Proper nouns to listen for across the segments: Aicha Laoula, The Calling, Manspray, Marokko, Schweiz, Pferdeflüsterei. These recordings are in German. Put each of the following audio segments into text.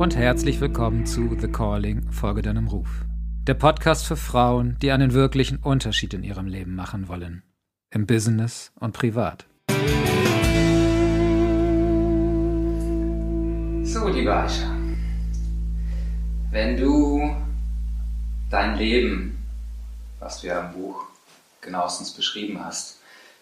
und herzlich willkommen zu The Calling, Folge deinem Ruf. Der Podcast für Frauen, die einen wirklichen Unterschied in ihrem Leben machen wollen. Im Business und privat. So, liebe Aicha, wenn du dein Leben, was du ja im Buch genauestens beschrieben hast,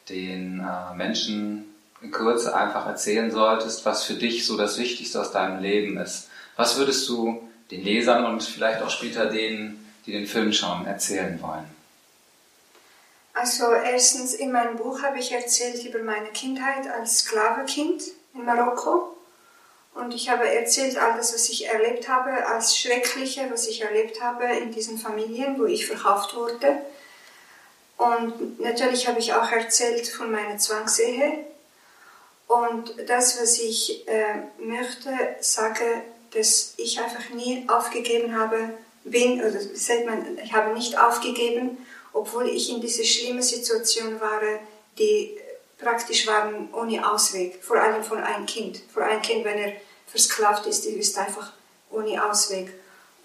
den Menschen in Kürze einfach erzählen solltest, was für dich so das Wichtigste aus deinem Leben ist, was würdest du den Lesern und vielleicht auch später denen, die den Film schauen, erzählen wollen? Also erstens, in meinem Buch habe ich erzählt über meine Kindheit als Sklavenkind in Marokko. Und ich habe erzählt, alles, was ich erlebt habe, als Schreckliche, was ich erlebt habe in diesen Familien, wo ich verkauft wurde. Und natürlich habe ich auch erzählt von meiner Zwangsehe. Und das, was ich möchte, sage, dass ich einfach nie aufgegeben habe, bin, oder ich habe nicht aufgegeben, obwohl ich in diese schlimme Situation war, die praktisch waren ohne Ausweg, vor allem von einem Kind. Vor einem Kind, wenn er versklavt ist, ist einfach ohne Ausweg.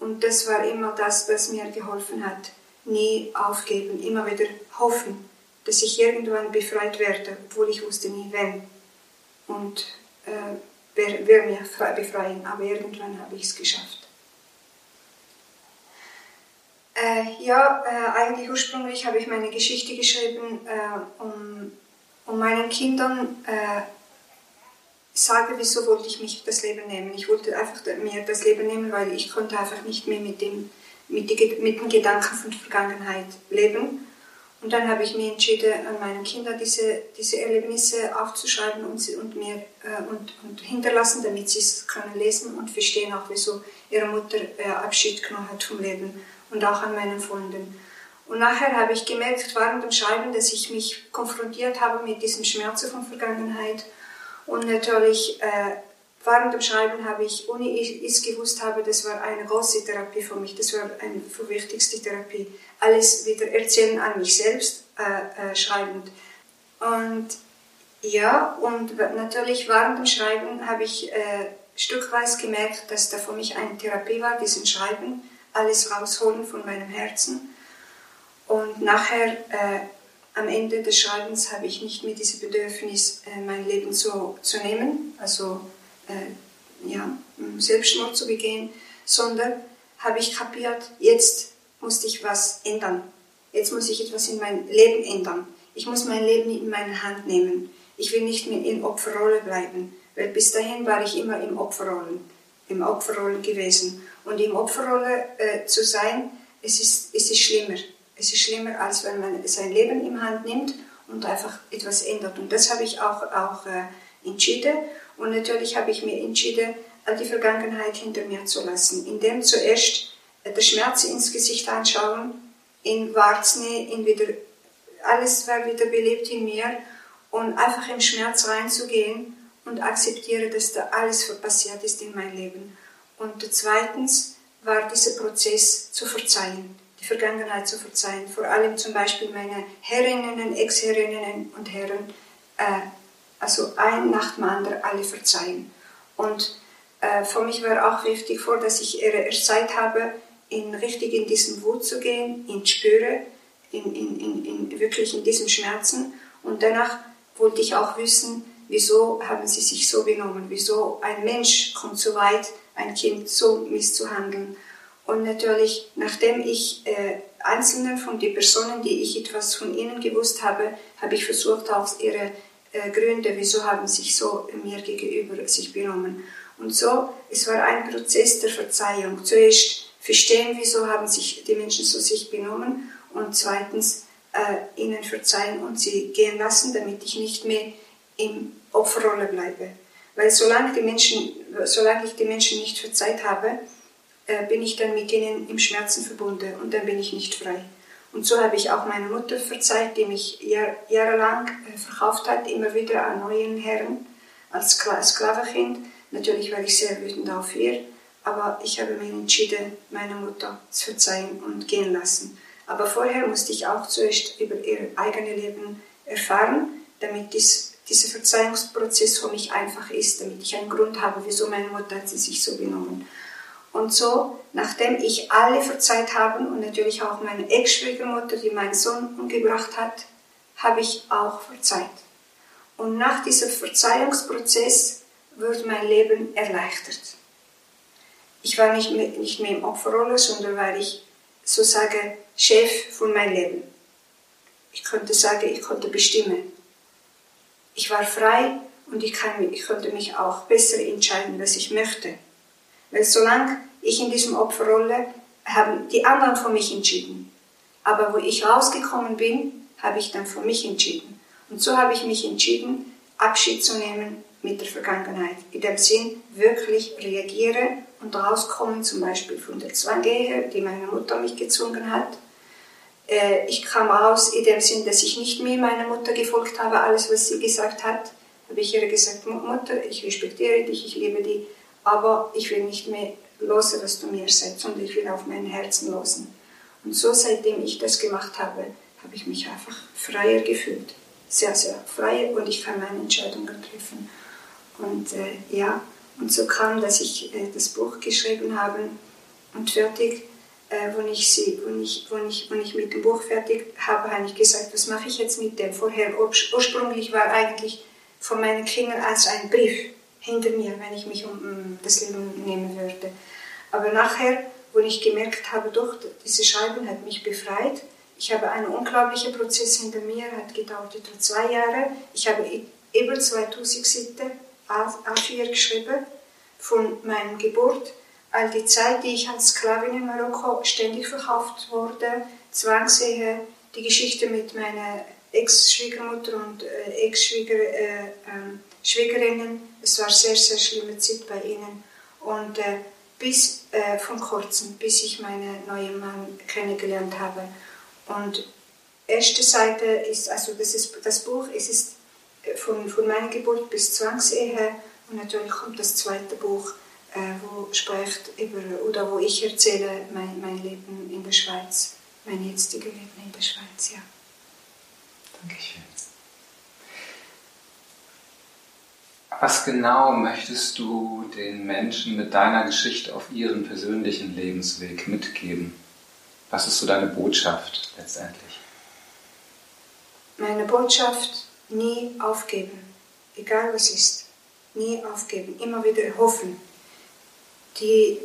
Und das war immer das, was mir geholfen hat. Nie aufgeben, immer wieder hoffen, dass ich irgendwann befreit werde, obwohl ich wusste nie wann und wer mich befreien. Aber irgendwann habe ich es geschafft. Eigentlich ursprünglich habe ich meine Geschichte geschrieben, um meinen Kindern sage, wieso wollte ich mich das Leben nehmen. Ich wollte einfach mir das Leben nehmen, weil ich konnte einfach nicht mehr mit den Gedanken von der Vergangenheit leben. Und dann habe ich mich entschieden, an meinen Kindern diese Erlebnisse aufzuschreiben und hinterlassen, damit sie es können lesen und verstehen auch, wieso ihre Mutter Abschied genommen hat vom Leben und auch an meinen Freunden. Und nachher habe ich gemerkt, während dem Schreiben, dass ich mich konfrontiert habe mit diesen Schmerzen von Vergangenheit. Und natürlich, während dem Schreiben habe ich, ohne ich es gewusst habe, das war eine große Therapie für mich, das war eine wichtigste Therapie. Alles wieder erzählen an mich selbst, schreibend. Und ja, und natürlich während dem Schreiben habe ich stückweise gemerkt, dass da für mich eine Therapie war, diesen Schreiben, alles rausholen von meinem Herzen. Und nachher, am Ende des Schreibens, habe ich nicht mehr dieses Bedürfnis, mein Leben zu nehmen, also Selbstmord zu begehen, sondern habe ich kapiert, jetzt musste ich was ändern. Jetzt muss ich etwas in meinem Leben ändern. Ich muss mein Leben in meine Hand nehmen. Ich will nicht mehr in Opferrolle bleiben, weil bis dahin war ich immer im Opferrolle gewesen. Und im Opferrolle zu sein, es ist schlimmer. Es ist schlimmer, als wenn man sein Leben in die Hand nimmt und einfach etwas ändert. Und das habe ich auch entschieden. Und natürlich habe ich mir entschieden, all die Vergangenheit hinter mir zu lassen, indem zuerst der Schmerz ins Gesicht anschauen, in Wahrnehmung, alles war wieder belebt in mir und einfach im Schmerz reinzugehen und akzeptiere, dass da alles passiert ist in meinem Leben. Und zweitens war dieser Prozess zu verzeihen. Vergangenheit zu verzeihen, vor allem zum Beispiel meine Herrinnen, Ex-Herrinnen und Herren, also ein nach dem anderen alle verzeihen. Und für mich war auch wichtig, dass ich erst Zeit habe, richtig in diesen Wut zu gehen, in Spüre, wirklich in diesen Schmerzen. Und danach wollte ich auch wissen, wieso haben sie sich so benommen, wieso ein Mensch kommt so weit, ein Kind so misszuhandeln. Und natürlich, nachdem ich einzelne von den Personen, die ich etwas von ihnen gewusst habe, habe ich versucht, auch ihre Gründe, wieso haben sich so mir gegenüber sich benommen. Und so, es war ein Prozess der Verzeihung. Zuerst verstehen, wieso haben sich die Menschen so sich benommen und zweitens ihnen verzeihen und sie gehen lassen, damit ich nicht mehr in Opferrolle bleibe. Weil solange ich die Menschen nicht verzeiht habe, bin ich dann mit ihnen im Schmerzen verbunden und dann bin ich nicht frei. Und so habe ich auch meine Mutter verzeiht, die mich jahrelang verkauft hat, immer wieder an neuen Herren, als Sklavenkind. Natürlich war ich sehr wütend auf ihr, aber ich habe mich entschieden, meine Mutter zu verzeihen und gehen lassen. Aber vorher musste ich auch zuerst über ihr eigenes Leben erfahren, damit dieser Verzeihungsprozess für mich einfach ist, damit ich einen Grund habe, wieso meine Mutter hat sie sich so benommen hat. Und so, nachdem ich alle verzeiht habe und natürlich auch meine Ex-Schwiegermutter, die meinen Sohn umgebracht hat, habe ich auch verzeiht. Und nach diesem Verzeihungsprozess wird mein Leben erleichtert. Ich war nicht mehr im Opferrolle, sondern war ich sozusagen Chef von meinem Leben. Ich könnte sagen, ich konnte bestimmen. Ich war frei und ich konnte mich auch besser entscheiden, was ich möchte. Weil solange ich in diesem Opferrolle, haben die anderen für mich entschieden. Aber wo ich rausgekommen bin, habe ich dann für mich entschieden. Und so habe ich mich entschieden, Abschied zu nehmen mit der Vergangenheit. In dem Sinn, wirklich reagiere und rauskommen, zum Beispiel von der Zwangsehe, die meine Mutter mich gezwungen hat. Ich kam raus in dem Sinn, dass ich nicht mehr meiner Mutter gefolgt habe, alles was sie gesagt hat. Habe ich ihr gesagt, Mutter, ich respektiere dich, ich liebe dich, aber ich will nicht mehr losen, was du mir sagst, und ich will auf mein Herzen losen. Und so, seitdem ich das gemacht habe, habe ich mich einfach freier gefühlt. Sehr, sehr frei, und ich kann meine Entscheidungen treffen. Und ja, und so kam, dass ich das Buch geschrieben habe und fertig, wenn ich mit dem Buch fertig habe, habe ich gesagt, was mache ich jetzt mit dem? Vorher, ursprünglich war eigentlich von meinen Kindern als ein Brief hinter mir, wenn ich mich um das Leben nehmen würde. Aber nachher, wo ich gemerkt habe, doch, dieses Schreiben hat mich befreit. Ich habe einen unglaublichen Prozess hinter mir, hat gedauert etwa 2 Jahre. Ich habe über 2000 Seiten A4 geschrieben, von meiner Geburt, all die Zeit, die ich als Sklavin in Marokko ständig verkauft wurde, Zwangsehe, die Geschichte mit meiner Ex-Schwiegermutter und Ex-Schwiegerschwiegerin, es war eine sehr, sehr schlimme Zeit bei ihnen. Und bis von kurzem, bis ich meinen neuen Mann kennengelernt habe. Und erste Seite ist, also das ist das Buch, es ist von meiner Geburt bis Zwangsehe, und natürlich kommt das zweite Buch, wo spricht über, oder wo ich erzähle mein Leben in der Schweiz, mein jetziges Leben in der Schweiz, ja. Dankeschön. Was genau möchtest du den Menschen mit deiner Geschichte auf ihren persönlichen Lebensweg mitgeben? Was ist so deine Botschaft letztendlich? Meine Botschaft, nie aufgeben. Egal was ist. Nie aufgeben. Immer wieder hoffen. Die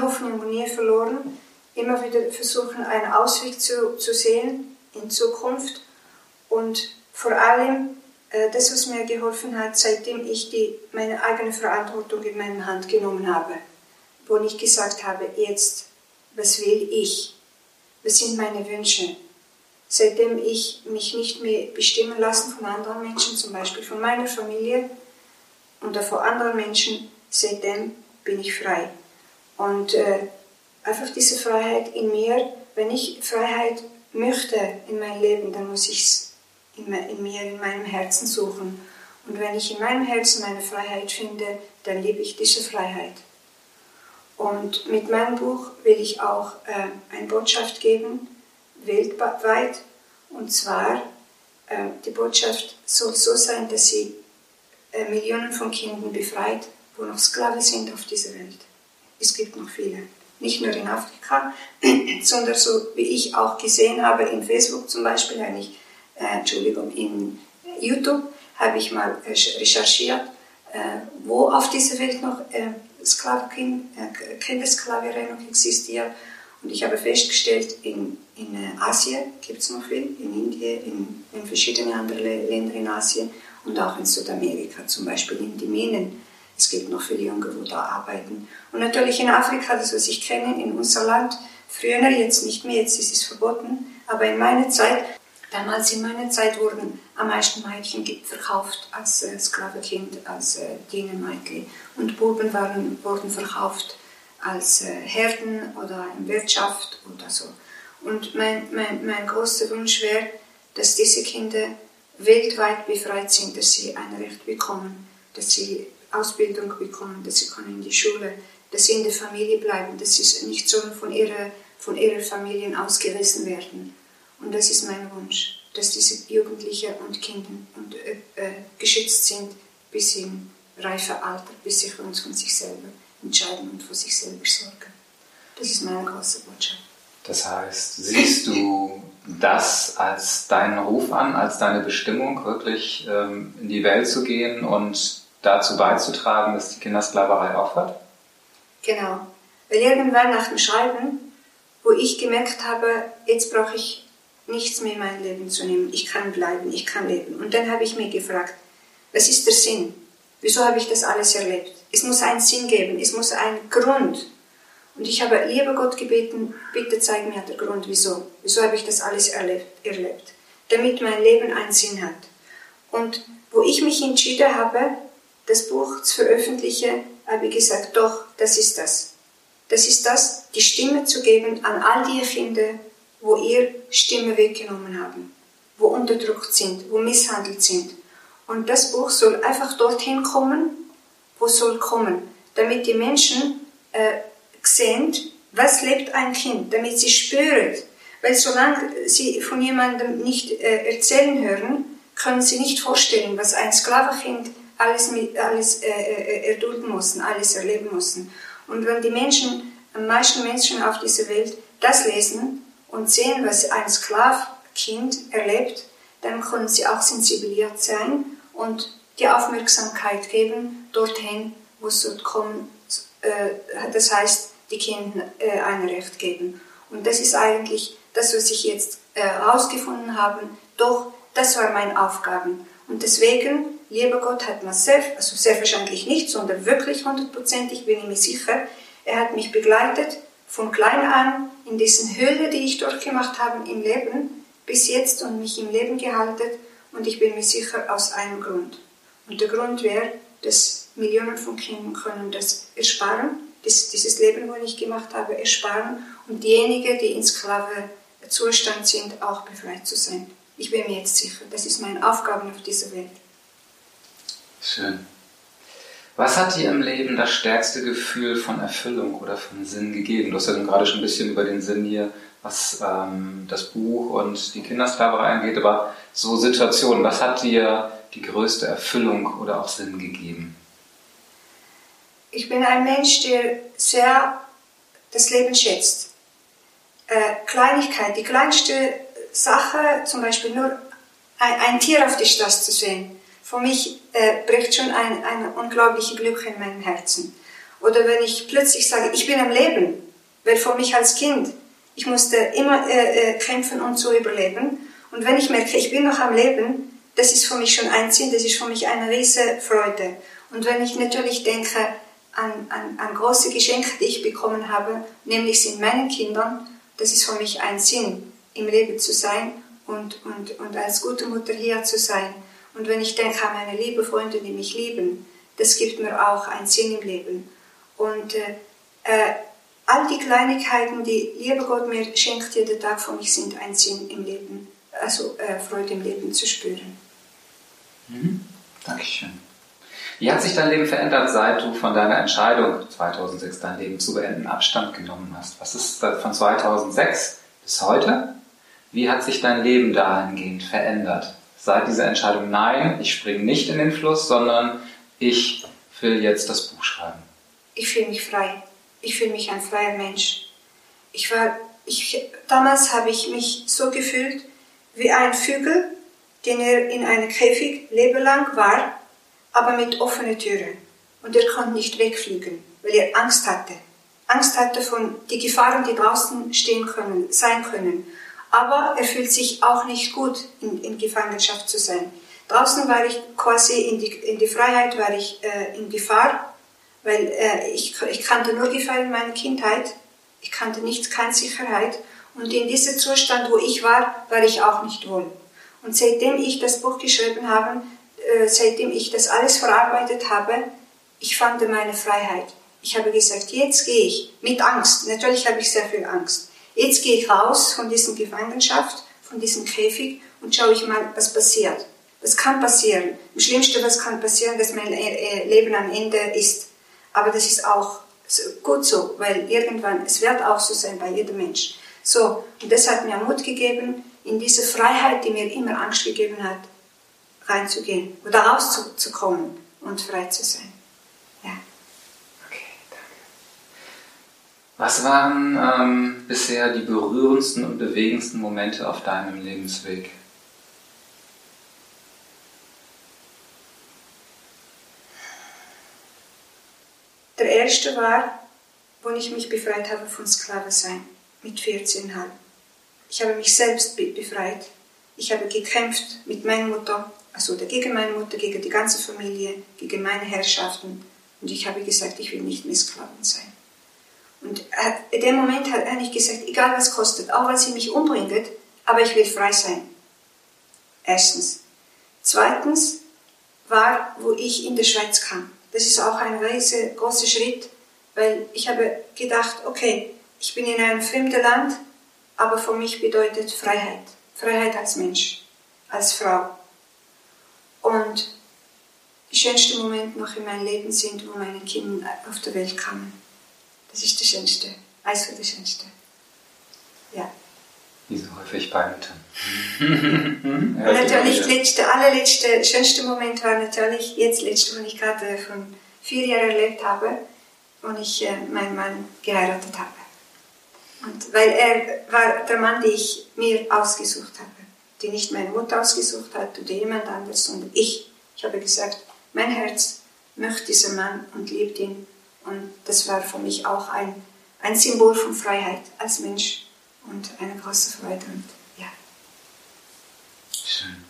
Hoffnung nie verloren. Immer wieder versuchen, einen Ausweg zu sehen in Zukunft. Und vor allem, das, was mir geholfen hat, seitdem ich meine eigene Verantwortung in meine Hand genommen habe. Wo ich gesagt habe, jetzt, was will ich? Was sind meine Wünsche? Seitdem ich mich nicht mehr bestimmen lassen von anderen Menschen, zum Beispiel von meiner Familie oder von anderen Menschen, seitdem bin ich frei. Und einfach diese Freiheit in mir, wenn ich Freiheit möchte in meinem Leben, dann muss ich es in meinem Herzen suchen. Und wenn ich in meinem Herzen meine Freiheit finde, dann liebe ich diese Freiheit. Und mit meinem Buch will ich auch eine Botschaft geben, weltweit, und zwar, die Botschaft soll so sein, dass sie Millionen von Kindern befreit, wo noch Sklaven sind auf dieser Welt. Es gibt noch viele, nicht nur in Afrika, sondern so wie ich auch gesehen habe, in Facebook zum Beispiel, in YouTube habe ich mal recherchiert, wo auf dieser Welt noch Kindersklaverei noch existiert. Und ich habe festgestellt, in Asien gibt es noch viel, in Indien, in verschiedenen anderen Ländern in Asien und auch in Südamerika, zum Beispiel in den Minen. Es gibt noch viele Junge, die da arbeiten. Und natürlich in Afrika, das was ich kenne, in unser Land, früher, jetzt nicht mehr, jetzt ist es verboten, aber in meiner Zeit, damals in meiner Zeit wurden am meisten Mädchen verkauft als Sklavenkind, als Dienermädchen. Und Buben wurden verkauft als Herden oder in Wirtschaft oder so. Und mein großer Wunsch wäre, dass diese Kinder weltweit befreit sind, dass sie ein Recht bekommen, dass sie Ausbildung bekommen, dass sie können in die Schule, dass sie in der Familie bleiben, dass sie nicht so von ihrer Familien ausgerissen werden. Und das ist mein Wunsch, dass diese Jugendlichen und Kinder geschützt sind bis in reife Alter, bis sie für uns von sich selber entscheiden und für sich selber sorgen. Das ist meine große Botschaft. Das heißt, siehst du das als deinen Ruf an, als deine Bestimmung, wirklich in die Welt zu gehen und dazu beizutragen, dass die Kindersklaverei aufhört? Genau. Weil irgendwann nach dem Schreiben, wo ich gemerkt habe, jetzt brauche ich nichts mehr in mein Leben zu nehmen. Ich kann bleiben, ich kann leben. Und dann habe ich mir gefragt, was ist der Sinn? Wieso habe ich das alles erlebt? Es muss einen Sinn geben, es muss einen Grund. Und ich habe, lieber Gott, gebeten, bitte zeig mir den Grund, wieso. Wieso habe ich das alles erlebt? Damit mein Leben einen Sinn hat. Und wo ich mich entschieden habe, das Buch zu veröffentlichen, habe ich gesagt, doch, das ist das. Das ist das, die Stimme zu geben an all die Kinder, wo ihr Stimme weggenommen haben, wo unterdrückt sind, wo misshandelt sind. Und das Buch soll einfach dorthin kommen, wo es soll kommen, damit die Menschen sehen, was lebt ein Kind, damit sie spüren. Weil solange sie von jemandem nicht erzählen hören, können sie nicht vorstellen, was ein Sklavenkind alles erdulden mussten, alles erleben mussten. Und wenn die Menschen, die meisten Menschen auf dieser Welt das lesen und sehen, was ein Sklavenkind erlebt, dann können sie auch sensibilisiert sein und die Aufmerksamkeit geben dorthin, wo es dort kommen. Das heißt, die Kindern ein Recht geben. Und das ist eigentlich das, was ich jetzt herausgefunden habe. Doch, das war meine Aufgabe. Und deswegen, lieber Gott hat mich sehr wahrscheinlich nicht, sondern wirklich 100%, bin ich mir sicher, er hat mich begleitet von klein an in diesen Höhle, die ich durchgemacht habe im Leben, bis jetzt und mich im Leben gehalten. Und ich bin mir sicher, aus einem Grund. Und der Grund wäre, dass Millionen von Kindern können das ersparen, dieses Leben, das ich gemacht habe, ersparen und diejenigen, die in Sklavenzustand sind, auch befreit zu sein. Ich bin mir jetzt sicher, das ist meine Aufgabe auf dieser Welt. Schön. Was hat dir im Leben das stärkste Gefühl von Erfüllung oder von Sinn gegeben? Du hast ja gerade schon ein bisschen über den Sinn hier, was das Buch und die Kindersklaverei angeht, aber so Situationen, was hat dir die größte Erfüllung oder auch Sinn gegeben? Ich bin ein Mensch, der sehr das Leben schätzt. Kleinigkeit, die kleinste Sache, zum Beispiel nur ein Tier auf der Straße zu sehen, für mich bricht schon ein unglaubliches Glück in meinem Herzen. Oder wenn ich plötzlich sage, ich bin am Leben, weil für mich als Kind, ich musste immer kämpfen, um zu überleben. Und wenn ich merke, ich bin noch am Leben, das ist für mich schon ein Sinn, das ist für mich eine riesige Freude. Und wenn ich natürlich denke an große Geschenke, die ich bekommen habe, nämlich sind meine Kinder, das ist für mich ein Sinn, im Leben zu sein und als gute Mutter hier zu sein. Und wenn ich denke an meine lieben Freunde, die mich lieben, das gibt mir auch einen Sinn im Leben. Und all die Kleinigkeiten, die lieber Gott mir schenkt jeden Tag, für mich sind ein Sinn im Leben, also Freude im Leben zu spüren. Mhm. Dankeschön. Wie hat sich dein Leben verändert, seit du von deiner Entscheidung 2006 dein Leben zu beenden Abstand genommen hast? Was ist von 2006 bis heute? Wie hat sich dein Leben dahingehend verändert? Seit dieser Entscheidung, nein, ich springe nicht in den Fluss, sondern ich will jetzt das Buch schreiben. Ich fühle mich frei. Ich fühle mich ein freier Mensch. Damals habe ich mich so gefühlt wie ein Vogel, den er in einem Käfig lebelang war, aber mit offenen Türen. Und er konnte nicht wegfliegen, weil er Angst hatte. Angst hatte von den Gefahren, die draußen sein können. Aber er fühlt sich auch nicht gut, in Gefangenschaft zu sein. Draußen war ich quasi in die Freiheit, war ich in Gefahr, weil ich kannte nur Gefahr in meiner Kindheit. Ich kannte nichts, keine Sicherheit. Und in diesem Zustand, wo ich war, war ich auch nicht wohl. Und seitdem ich das Buch geschrieben habe, seitdem ich das alles verarbeitet habe, ich fand meine Freiheit. Ich habe gesagt, jetzt gehe ich mit Angst. Natürlich habe ich sehr viel Angst. Jetzt gehe ich raus von dieser Gefangenschaft, von diesem Käfig und schaue ich mal, was passiert. Was kann passieren? Am schlimmsten, was kann passieren, dass mein Leben am Ende ist. Aber das ist auch gut so, weil irgendwann, es wird auch so sein bei jedem Menschen. So, und das hat mir Mut gegeben, in diese Freiheit, die mir immer Angst gegeben hat, reinzugehen oder rauszukommen und frei zu sein. Ja. Okay, danke. Was waren bisher die berührendsten und bewegendsten Momente auf deinem Lebensweg? Der erste war, wo ich mich befreit habe von Sklavensein, mit 14,5. Ich habe mich selbst befreit. Ich habe gekämpft mit meiner Mutter, also gegen meine Mutter, gegen die ganze Familie, gegen meine Herrschaften. Und ich habe gesagt, ich will nicht mehr Sklaven sein. Und in dem Moment hat er nicht gesagt, egal was kostet, auch wenn sie mich umbringt, aber ich will frei sein. Erstens. Zweitens war, wo ich in die Schweiz kam. Das ist auch ein großer Schritt, weil ich habe gedacht, okay, ich bin in einem fremden Land, aber für mich bedeutet Freiheit. Freiheit als Mensch, als Frau. Und die schönsten Momente noch in meinem Leben sind, wo meine Kinder auf die Welt kamen. Das ist das Schönste, eins für das Schönste. Ja. Wie so häufig bei Müttern. Ja, natürlich, ja. Schönste Moment war natürlich jetzt letzte, wo ich gerade von 4 Jahren erlebt habe und ich meinen Mann geheiratet habe. Und weil er war der Mann, den ich mir ausgesucht habe, den nicht meine Mutter ausgesucht hat oder jemand anderes, sondern ich. Ich habe gesagt, mein Herz möchte diesen Mann und liebt ihn. Und das war für mich auch ein Symbol von Freiheit als Mensch und eine große Freude. Und ja. Schön.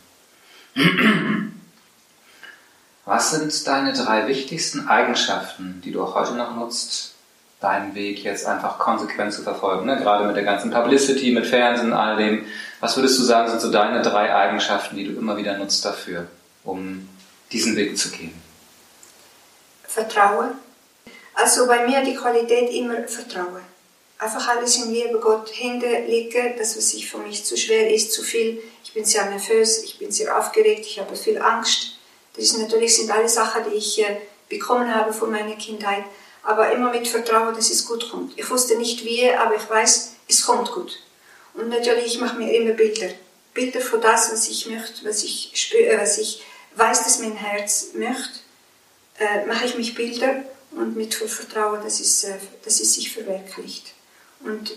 Was sind deine 3 wichtigsten Eigenschaften, die du auch heute noch nutzt, deinen Weg jetzt einfach konsequent zu verfolgen, ne? Gerade mit der ganzen Publicity, mit Fernsehen, all dem. Was würdest du sagen, sind so deine 3 Eigenschaften, die du immer wieder nutzt dafür, um diesen Weg zu gehen? Vertrauen. Also bei mir die Qualität immer Vertrauen. Einfach alles in Liebe Gott hinterlegen, das was für mich zu schwer ist, zu viel. Ich bin sehr nervös, ich bin sehr aufgeregt, ich habe viel Angst. Das ist natürlich, sind alle Sachen, die ich bekommen habe von meiner Kindheit. Aber immer mit Vertrauen, dass es gut kommt. Ich wusste nicht wie, aber ich weiß, es kommt gut. Und natürlich, ich mache mir immer Bilder. Bilder von das, was ich möchte, was ich spüre, was ich weiß, dass mein Herz möchte. Mache ich mich Bilder und mit Vertrauen, dass es sich verwirklicht. Und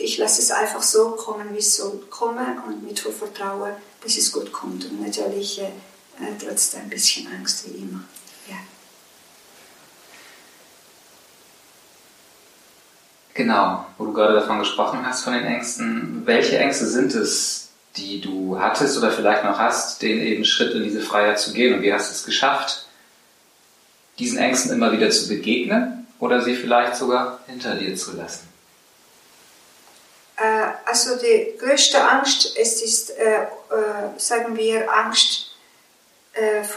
ich lasse es einfach so kommen, wie es soll kommen und mit Vertrauen, dass es gut kommt. Und natürlich trotzdem ein bisschen Angst, wie immer. Ja. Genau, wo du gerade davon gesprochen hast, von den Ängsten. Welche Ängste sind es, die du hattest oder vielleicht noch hast, den eben Schritt in diese Freiheit zu gehen? Und wie hast du es geschafft, diesen Ängsten immer wieder zu begegnen oder sie vielleicht sogar hinter dir zu lassen? Also die größte Angst, es ist, sagen wir, Angst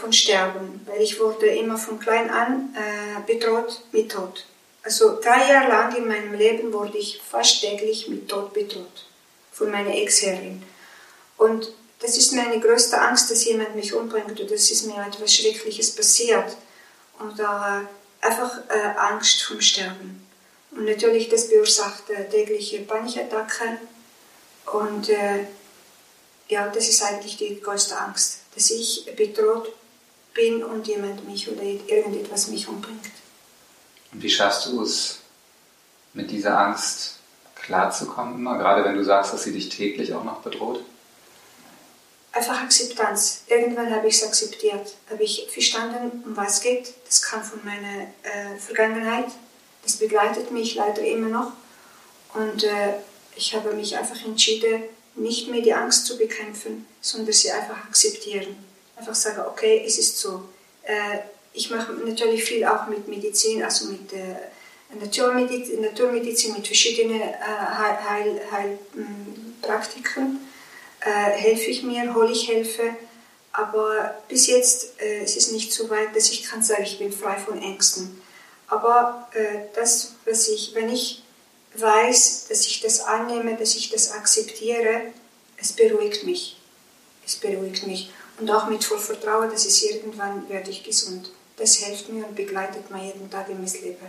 von Sterben. Weil ich wurde immer von klein an bedroht mit Tod. Also 3 Jahre lang in meinem Leben wurde ich fast täglich mit Tod bedroht von meiner Ex-Herrin. Und das ist meine größte Angst, dass jemand mich umbringt oder dass mir etwas Schreckliches passiert. Und einfach Angst vom Sterben. Und natürlich, das verursacht tägliche Panikattacken. Und ja, das ist eigentlich die größte Angst, dass ich bedroht bin und jemand mich oder irgendetwas mich umbringt. Und wie schaffst du es, mit dieser Angst klarzukommen immer, gerade wenn du sagst, dass sie dich täglich auch noch bedroht? Einfach Akzeptanz. Irgendwann habe ich es akzeptiert. Habe ich verstanden, um was es geht. Das kam von meiner Vergangenheit. Das begleitet mich leider immer noch. Und ich habe mich einfach entschieden, nicht mehr die Angst zu bekämpfen, sondern sie einfach akzeptieren. Einfach sagen, okay, es ist so. Ich mache natürlich viel auch mit Medizin, also mit Naturmedizin, mit verschiedenen Heilpraktiken. Helfe ich mir, hole ich Hilfe. Aber bis jetzt es ist es nicht so weit, dass ich kann sagen, ich bin frei von Ängsten. Aber das, was ich, wenn ich weiß, dass ich das annehme, dass ich das akzeptiere, es beruhigt mich. Es beruhigt mich. Und auch mit vollem Vertrauen, dass es irgendwann werde ich gesund. Das hilft mir und begleitet mir jeden Tag in mein Leben.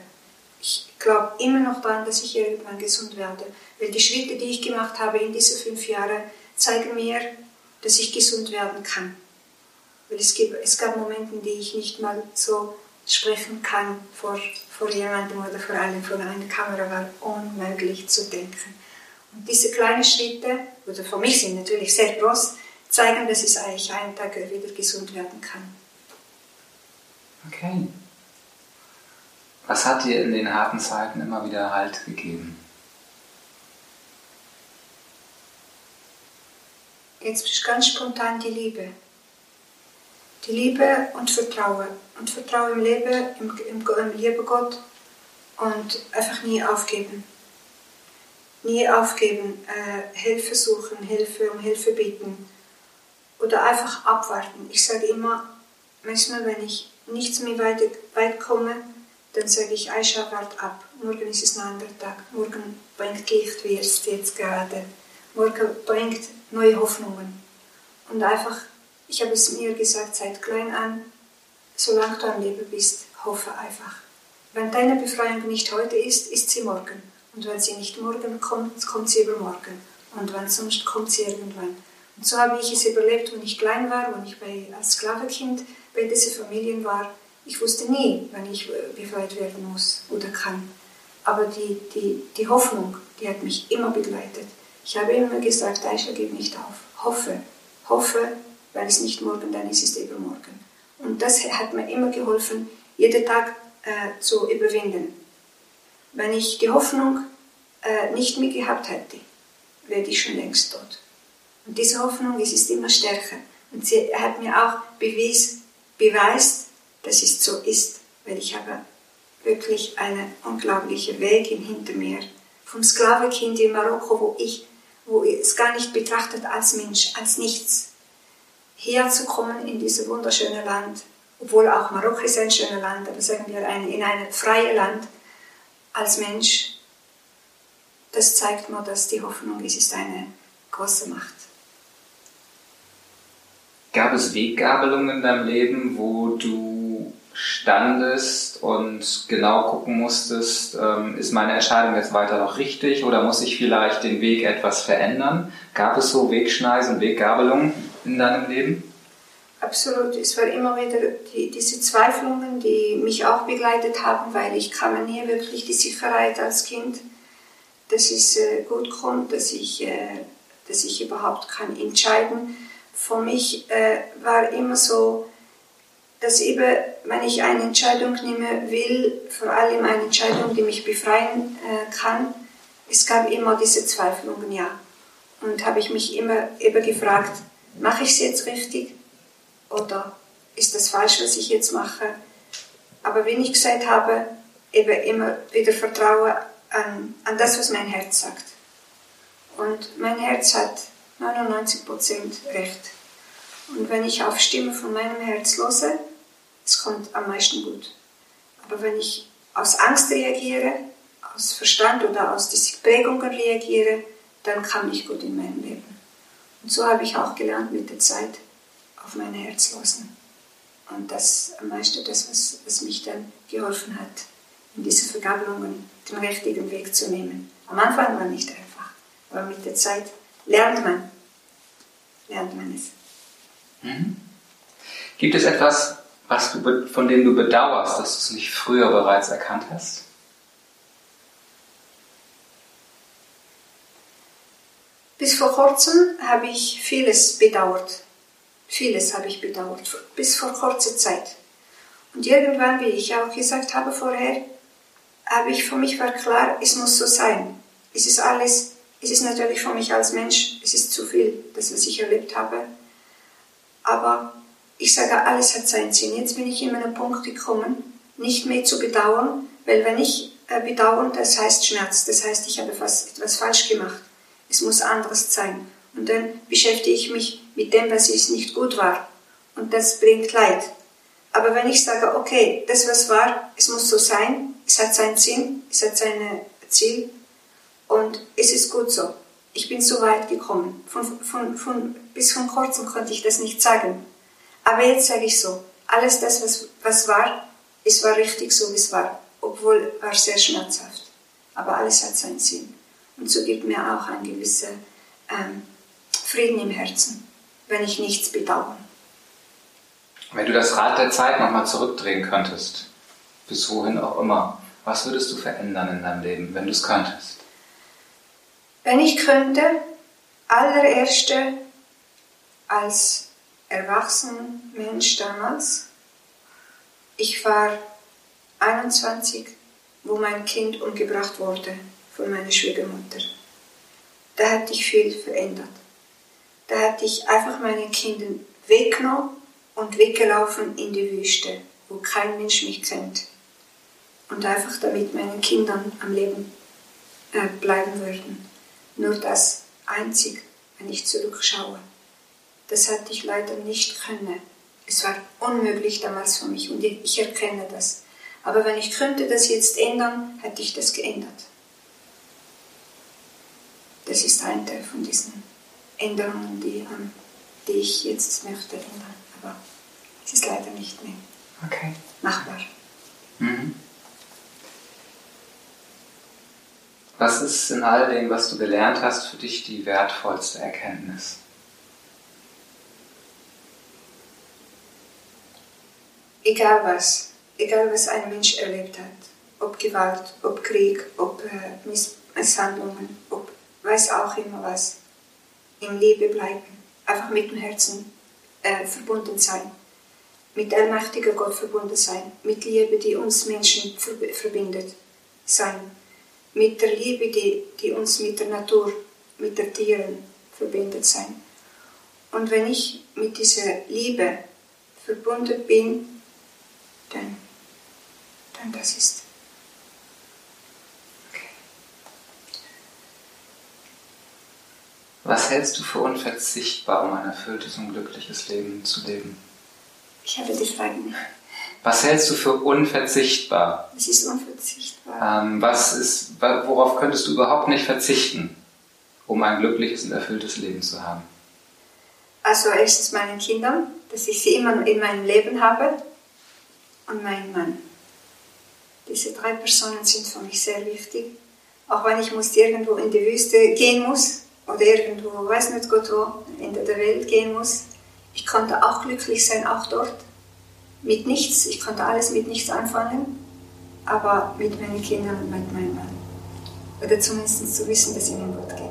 Ich glaube immer noch daran, dass ich irgendwann gesund werde. Weil die Schritte, die ich gemacht habe in diesen 5 Jahren, zeigen mir, dass ich gesund werden kann. Weil es gab Momente, in denen ich nicht mal so sprechen kann vor jemandem oder vor allem vor einer Kamera, war unmöglich zu denken. Und diese kleinen Schritte, oder für mich sind natürlich sehr groß, zeigen, dass ich eigentlich einen Tag wieder gesund werden kann. Okay. Was hat dir in den harten Zeiten immer wieder Halt gegeben? Jetzt ganz spontan die Liebe. Die Liebe und Vertrauen. Und Vertrauen im Leben, im lieben Gott. Und einfach nie aufgeben. Nie aufgeben. Hilfe suchen, um Hilfe bitten. Oder einfach abwarten. Ich sage immer, manchmal, wenn ich nichts mehr weit komme, dann sage ich, Aicha, wart ab. Morgen ist es ein anderer Tag. Morgen bringt Licht, wie es jetzt gerade. Morgen bringt neue Hoffnungen. Und einfach, ich habe es mir gesagt, seit klein an, solange du am Leben bist, hoffe einfach. Wenn deine Befreiung nicht heute ist, ist sie morgen. Und wenn sie nicht morgen kommt, kommt sie übermorgen. Und wenn sonst, kommt sie irgendwann. Und so habe ich es überlebt, wenn ich klein war, wenn ich als Sklavenkind bei diesen Familien war. Ich wusste nie, wann ich befreit werden muss oder kann. Aber die Hoffnung, die hat mich immer begleitet. Ich habe immer gesagt, Aicha, gib nicht auf. Hoffe, weil es nicht morgen, dann ist es übermorgen. Und das hat mir immer geholfen, jeden Tag zu überwinden. Wenn ich die Hoffnung nicht mehr gehabt hätte, wäre ich schon längst tot. Und diese Hoffnung ist immer stärker. Und sie hat mir auch beweist, dass es so ist. Weil ich habe wirklich einen unglaublichen Weg hinter mir. Vom Sklavenkind in Marokko, wo ich es gar nicht betrachtet als Mensch, als nichts. Herzukommen in dieses wunderschöne Land, obwohl auch Marokko ist ein schönes Land, aber sagen wir in einem freien Land als Mensch, das zeigt mir, dass die Hoffnung ist eine große Macht. Gab es Weggabelungen in deinem Leben, wo du standest und genau gucken musstest, ist meine Entscheidung jetzt weiter noch richtig oder muss ich vielleicht den Weg etwas verändern? Gab es so Wegschneisen, Weggabelungen in deinem Leben? Absolut, es waren immer wieder diese Zweiflungen, die mich auch begleitet haben, weil ich kann mir nie wirklich die Sicherheit als Kind, dass es gut kommt, dass ich überhaupt kann entscheiden. Für mich war immer so, dass eben, wenn ich eine Entscheidung nehmen will, vor allem eine Entscheidung, die mich befreien kann, es gab immer diese Zweiflungen, ja. Und habe ich mich immer eben gefragt, mache ich es jetzt richtig oder ist das falsch, was ich jetzt mache? Aber wenn ich gesagt habe, eben immer wieder Vertrauen an das, was mein Herz sagt. Und mein Herz hat 99% recht. Und wenn ich auf Stimme von meinem Herz höre, es kommt am meisten gut. Aber wenn ich aus Angst reagiere, aus Verstand oder aus diesen Prägungen reagiere, dann kam nicht gut in meinem Leben. Und so habe ich auch gelernt, mit der Zeit auf mein Herz hören. Und das am meisten das, was mich dann geholfen hat, in diesen Vergabelungen den richtigen Weg zu nehmen. Am Anfang war nicht einfach, aber mit der Zeit lernt man es. Mhm. Gibt es etwas, von dem du bedauerst, dass du es nicht früher bereits erkannt hast? Bis vor kurzem habe ich vieles bedauert. Bis vor kurzer Zeit. Und irgendwann, wie ich auch gesagt habe vorher, für mich war klar, es muss so sein. Es ist natürlich für mich als Mensch, es ist zu viel, das, was ich erlebt habe. Aber ich sage, alles hat seinen Sinn. Jetzt bin ich in einen Punkt gekommen, nicht mehr zu bedauern, weil wenn ich bedauere, das heißt Schmerz, das heißt, ich habe etwas falsch gemacht. Es muss anderes sein. Und dann beschäftige ich mich mit dem, was es nicht gut war. Und das bringt Leid. Aber wenn ich sage, okay, das, was war, es muss so sein, es hat seinen Sinn, es hat sein Ziel und es ist gut so. Ich bin so weit gekommen. Bis vor kurzem konnte ich das nicht sagen. Aber jetzt sage ich so, alles das, was war, es war richtig so, wie es war. Obwohl, war sehr schmerzhaft. Aber alles hat seinen Sinn. Und so gibt mir auch ein gewisser Frieden im Herzen, wenn ich nichts bedauere. Wenn du das Rad der Zeit nochmal zurückdrehen könntest, bis wohin auch immer, was würdest du verändern in deinem Leben, wenn du es könntest? Wenn ich könnte, allererste als erwachsener Mensch damals, ich war 21, wo mein Kind umgebracht wurde von meiner Schwiegermutter. Da hätte ich viel verändert. Da hätte ich einfach meine Kinder weggenommen und weggelaufen in die Wüste, wo kein Mensch mich kennt. Und einfach damit meine Kinder am Leben bleiben würden. Nur das einzig, wenn ich zurückschaue. Das hätte ich leider nicht können. Es war unmöglich damals für mich und ich erkenne das. Aber wenn ich könnte das jetzt ändern, hätte ich das geändert. Das ist ein Teil von diesen Änderungen, die ich jetzt möchte ändern. Aber es ist leider nicht mehr machbar. Mhm. Was ist in all dem, was du gelernt hast, für dich die wertvollste Erkenntnis? Egal was ein Mensch erlebt hat, ob Gewalt, ob Krieg, ob Misshandlungen, ob weiß auch immer was, im Liebe bleiben, einfach mit dem Herzen verbunden sein, mit der allmächtigen Gott verbunden sein, mit Liebe, die uns Menschen verbindet, sein, mit der Liebe, die uns mit der Natur, mit den Tieren verbindet sein. Und wenn ich mit dieser Liebe verbunden bin, dann das ist. Okay. Was hältst du für unverzichtbar, um ein erfülltes und glückliches Leben zu leben? Ich habe die Frage nicht. Was hältst du für unverzichtbar? Es ist unverzichtbar. Worauf könntest du überhaupt nicht verzichten, um ein glückliches und erfülltes Leben zu haben? Also erstens meinen Kindern, dass ich sie immer in meinem Leben habe. Und mein Mann. Diese drei Personen sind für mich sehr wichtig. Auch wenn ich irgendwo in die Wüste gehen muss oder irgendwo, weiß nicht Gott wo, am Ende der Welt gehen muss, ich konnte auch glücklich sein, auch dort. Mit nichts, ich konnte alles mit nichts anfangen, aber mit meinen Kindern und mit meinem Mann. Oder zumindest zu wissen, dass es ihnen gut geht.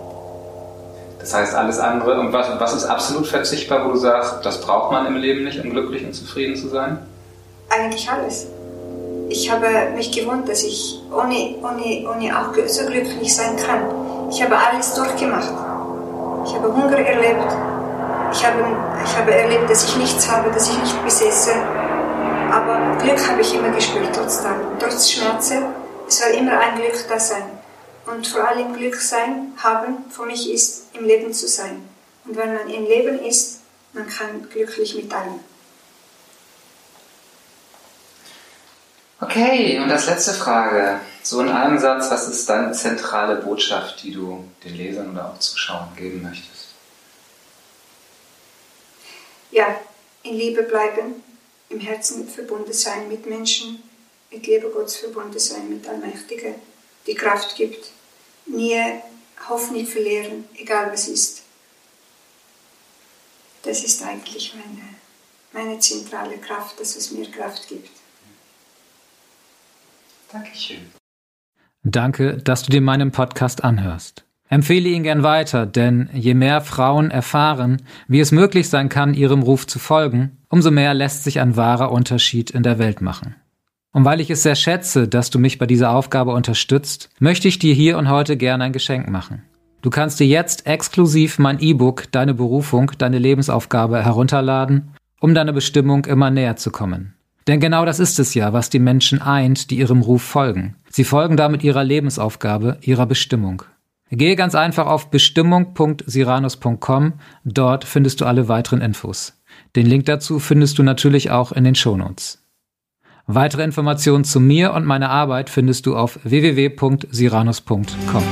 Das heißt, alles andere. Und was ist absolut verzichtbar, wo du sagst, das braucht man im Leben nicht, um glücklich und zufrieden zu sein? Eigentlich alles. Ich habe mich gewundert, dass ich ohne auch so glücklich sein kann. Ich habe alles durchgemacht. Ich habe Hunger erlebt. Ich habe erlebt, dass ich nichts habe, dass ich nicht besitze. Aber Glück habe ich immer gespürt, trotz Schmerzen. Es war immer ein Glück da sein. Und vor allem Glück sein, haben, für mich ist, im Leben zu sein. Und wenn man im Leben ist, man kann glücklich mit allem. Okay, und als letzte Frage, so in einem Satz, was ist deine zentrale Botschaft, die du den Lesern oder auch Zuschauern geben möchtest? Ja, in Liebe bleiben, im Herzen verbunden sein mit Menschen, mit Liebe Gottes verbunden sein, mit Allmächtigen, die Kraft gibt, nie Hoffnung verlieren, egal was ist. Das ist eigentlich meine zentrale Kraft, dass es mir Kraft gibt. Dankeschön. Danke, dass du dir meinen Podcast anhörst. Empfehle ihn gern weiter, denn je mehr Frauen erfahren, wie es möglich sein kann, ihrem Ruf zu folgen, umso mehr lässt sich ein wahrer Unterschied in der Welt machen. Und weil ich es sehr schätze, dass du mich bei dieser Aufgabe unterstützt, möchte ich dir hier und heute gern ein Geschenk machen. Du kannst dir jetzt exklusiv mein E-Book Deine Berufung, Deine Lebensaufgabe herunterladen, um deiner Bestimmung immer näher zu kommen. Denn genau das ist es ja, was die Menschen eint, die ihrem Ruf folgen. Sie folgen damit ihrer Lebensaufgabe, ihrer Bestimmung. Gehe ganz einfach auf bestimmung.siranus.com, dort findest du alle weiteren Infos. Den Link dazu findest du natürlich auch in den Shownotes. Weitere Informationen zu mir und meiner Arbeit findest du auf www.siranus.com.